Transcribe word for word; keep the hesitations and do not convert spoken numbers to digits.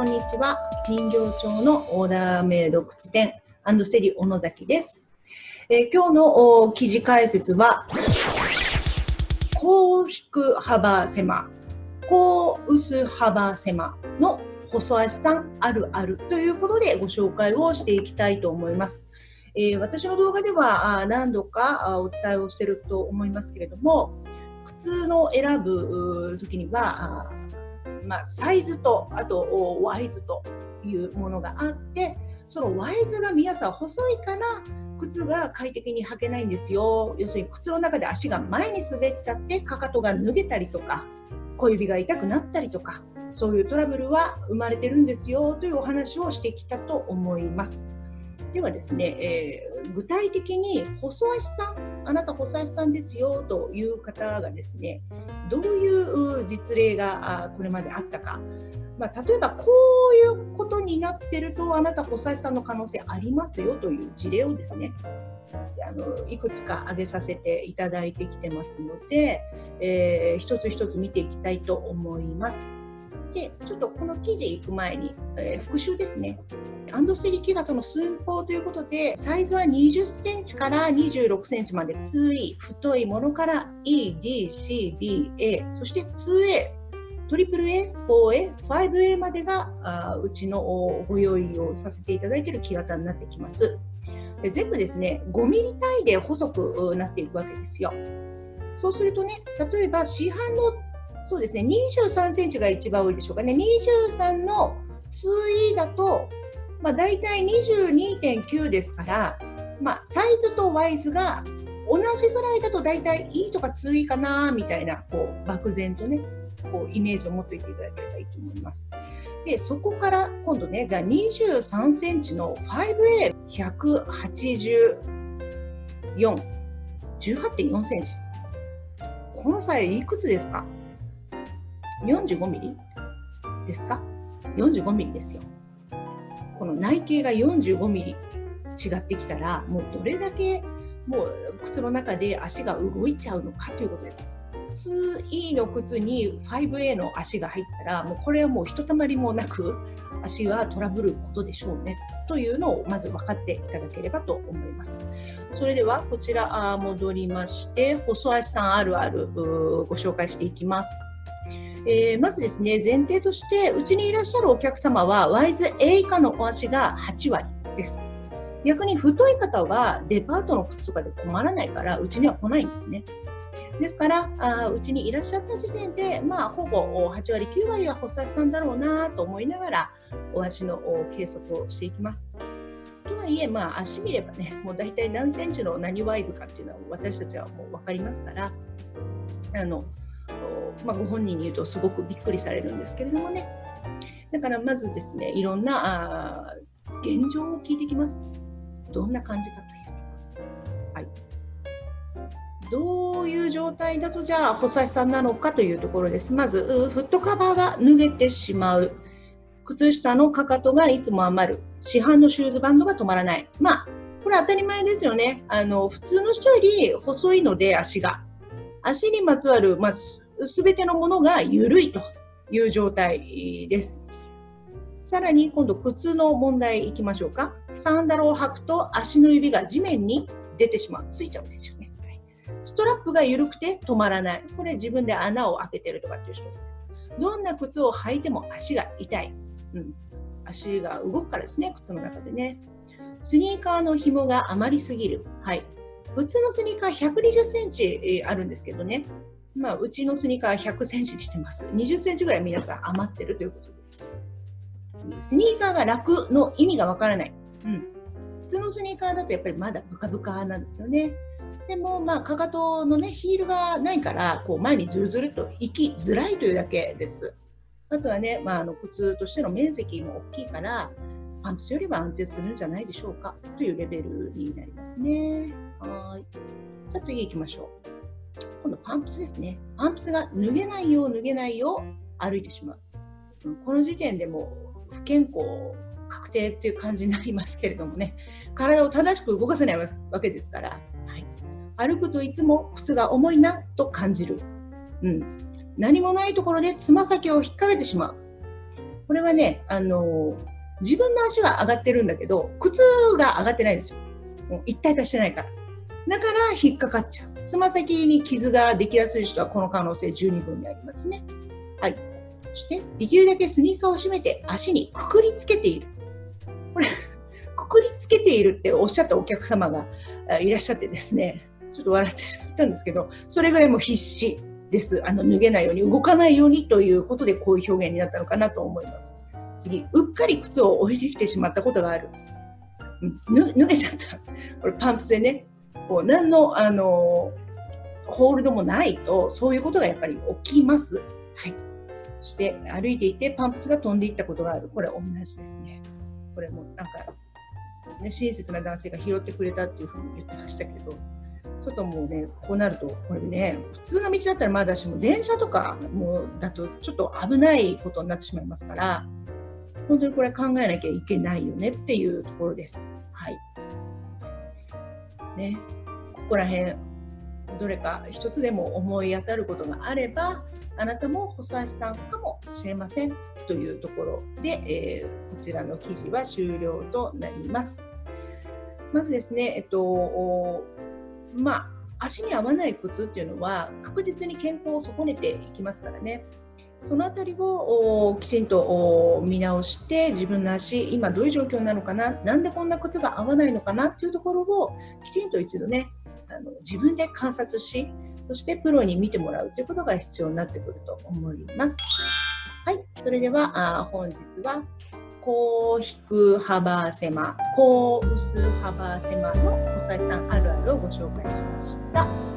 こんにちは。人形町のオーダーメイド靴店&セリ小野崎です、えー、今日の記事解説は高引幅狭、高薄幅狭の細足さんあるあるということでご紹介をしていきたいと思います、えー、私の動画では何度かお伝えをしていると思いますけれども、靴の選ぶ時にはまあ、サイズとあとワイズというものがあって、そのワイズが皆さん細いから靴が快適に履けないんですよ。要するに靴の中で足が前に滑っちゃってかかとが脱げたりとか小指が痛くなったりとか、そういうトラブルは生まれてるんですよというお話をしてきたと思います。ではですね、えー、具体的に細足さん、あなた細足さんですよという方がですね、どういう実例がこれまであったか、まあ、例えばこういうことになってるとあなた細足さんの可能性ありますよという事例をですね、あのいくつか挙げさせていただいてきてますので、えー、一つ一つ見ていきたいと思います。でちょっとこの記事行く前に、えー、復習ですね。アンドセリキラトの寸法ということで、サイズはにじゅっセンチからにじゅうろくセンチまで ツーイー、太いものから イーディーシービーエー、 そして ツーエー、 トリプル A、 フォーエー、 ファイブエー までがあうちのご用意をさせていただいている木型になってきます。で全部ですねごミリ単位で細くなっていくわけですよ。そうするとね、例えば市販のそうですね、にじゅうさんセンチが一番多いでしょうかね。にじゅうさんの ツーイー だと、まあ、大体 にじゅうにてんきゅう ですから、まあ、サイズとワイズが同じぐらいだと大体 E とか ツーイー かなみたいな、こう漠然とねこうイメージを持っていていただければいいと思います。でそこから今度ね、じゃあ にじゅうさんセンチの ファイブエー、 ひゃくはちじゅうよん、 じゅうはちてんよんセンチ、この際いくつですか？よんじゅうごミリですか？よんじゅうごミリですよ。この内径がよんじゅうごミリ違ってきたら、もうどれだけもう靴の中で足が動いちゃうのかということです。ツーイー の靴に ファイブエー の足が入ったら、もうこれはもうひとたまりもなく足はトラブることでしょうねというのをまず分かっていただければと思います。それではこちら戻りまして、細足さんあるあるご紹介していきます。えー、まずですね、前提としてうちにいらっしゃるお客様はワイズ A 以下のお足がはちわりです。逆に太い方はデパートの靴とかで困らないからうちには来ないんですね。ですからあうちにいらっしゃった時点で、まあ、ほぼはちわりきゅうわりは細足さんだろうなと思いながらお足の計測をしていきます。とはいえ、まあ、足見ればね、もう大体何センチの何ワイズかっていうのは私たちはもう分かりますから、あのまあ、ご本人に言うとすごくびっくりされるんですけれどもね。だからまずですね、いろんな現状を聞いてきます。どんな感じかという、はい、どういう状態だとじゃあ細足さんなのかというところです。まずフットカバーが脱げてしまう、靴下のかかとがいつも余る、市販のシューズバンドが止まらない。まあこれ当たり前ですよね。あの普通の人より細いので、足が足にまつわる、まあすべてのものが緩いという状態です。さらに今度靴の問題いきましょうか。サンダルを履くと足の指が地面に出てしまう、ついちゃうんですよね。ストラップが緩くて止まらない。これ自分で穴を開けてるとかっていう人です。どんな靴を履いても足が痛い。うん、足が動くからですね、靴の中でね。スニーカーの紐が余りすぎる。はい。普通のスニーカーひゃくにじゅっセンチあるんですけどね。まあ、うちのスニーカーひゃくセンチにしてます。にじゅっセンチぐらい皆さん余ってるということです。スニーカーが楽の意味がわからない、うん、普通のスニーカーだとやっぱりまだブカブカなんですよね。でもまあかかとのねヒールがないからこう前にズルズルと行きづらいというだけです。あとはね、まあ、あの靴としての面積も大きいからパンプスよりは安定するんじゃないでしょうかというレベルになりますね。はい、じゃあ次行きましょう。今度パンプスですね。パンプスが脱げないよう脱げないよう歩いてしまう。この時点でもう不健康確定っていう感じになりますけれどもね、体を正しく動かせないわけですから、はい、歩くといつも靴が重いなと感じる、うん、何もないところでつま先を引っ掛けてしまう、これはね、あの自分の足は上がってるんだけど靴が上がってないんですよ。もう一体化してないから。だから引っかかっちゃう。つま先に傷ができやすい人はこの可能性十二分にありますね。はい。そしてできるだけスニーカーを締めて足にくくりつけている。これくくりつけているっておっしゃったお客様がいらっしゃってですね、ちょっと笑ってしまったんですけど、それぐらいもう必死です。あの脱げないように動かないようにということでこういう表現になったのかなと思います。次、うっかり靴を置いてきてしまったことがある。うん、脱げちゃった。これパンプスでね、こう何の、あのー、ホールドもないとそういうことがやっぱり起きます。はい。そして歩いていてパンプスが飛んでいったことがある。これ同じですね。これもなんか、ね、親切な男性が拾ってくれたっていうふうに言ってましたけど、ちょっともうね、こうなるとこれね、普通の道だったらまだしも電車とかもだとちょっと危ないことになってしまいますから、本当にこれ考えなきゃいけないよねっていうところです。はい。ね、ここら辺どれか一つでも思い当たることがあれば、あなたも細足さんかもしれませんというところで、えー、こちらの記事は終了となります。まずですね、えっとまあ、足に合わない靴っていうのは確実に健康を損ねていきますからね。そのあたりをきちんと見直して自分の足、今どういう状況なのかな、なんでこんな靴が合わないのかなっていうところをきちんと一度ね、あの自分で観察し、そしてプロに見てもらうということが必要になってくると思います。はい、それでは本日は高低幅狭、高薄幅狭の細足さんあるあるをご紹介しました。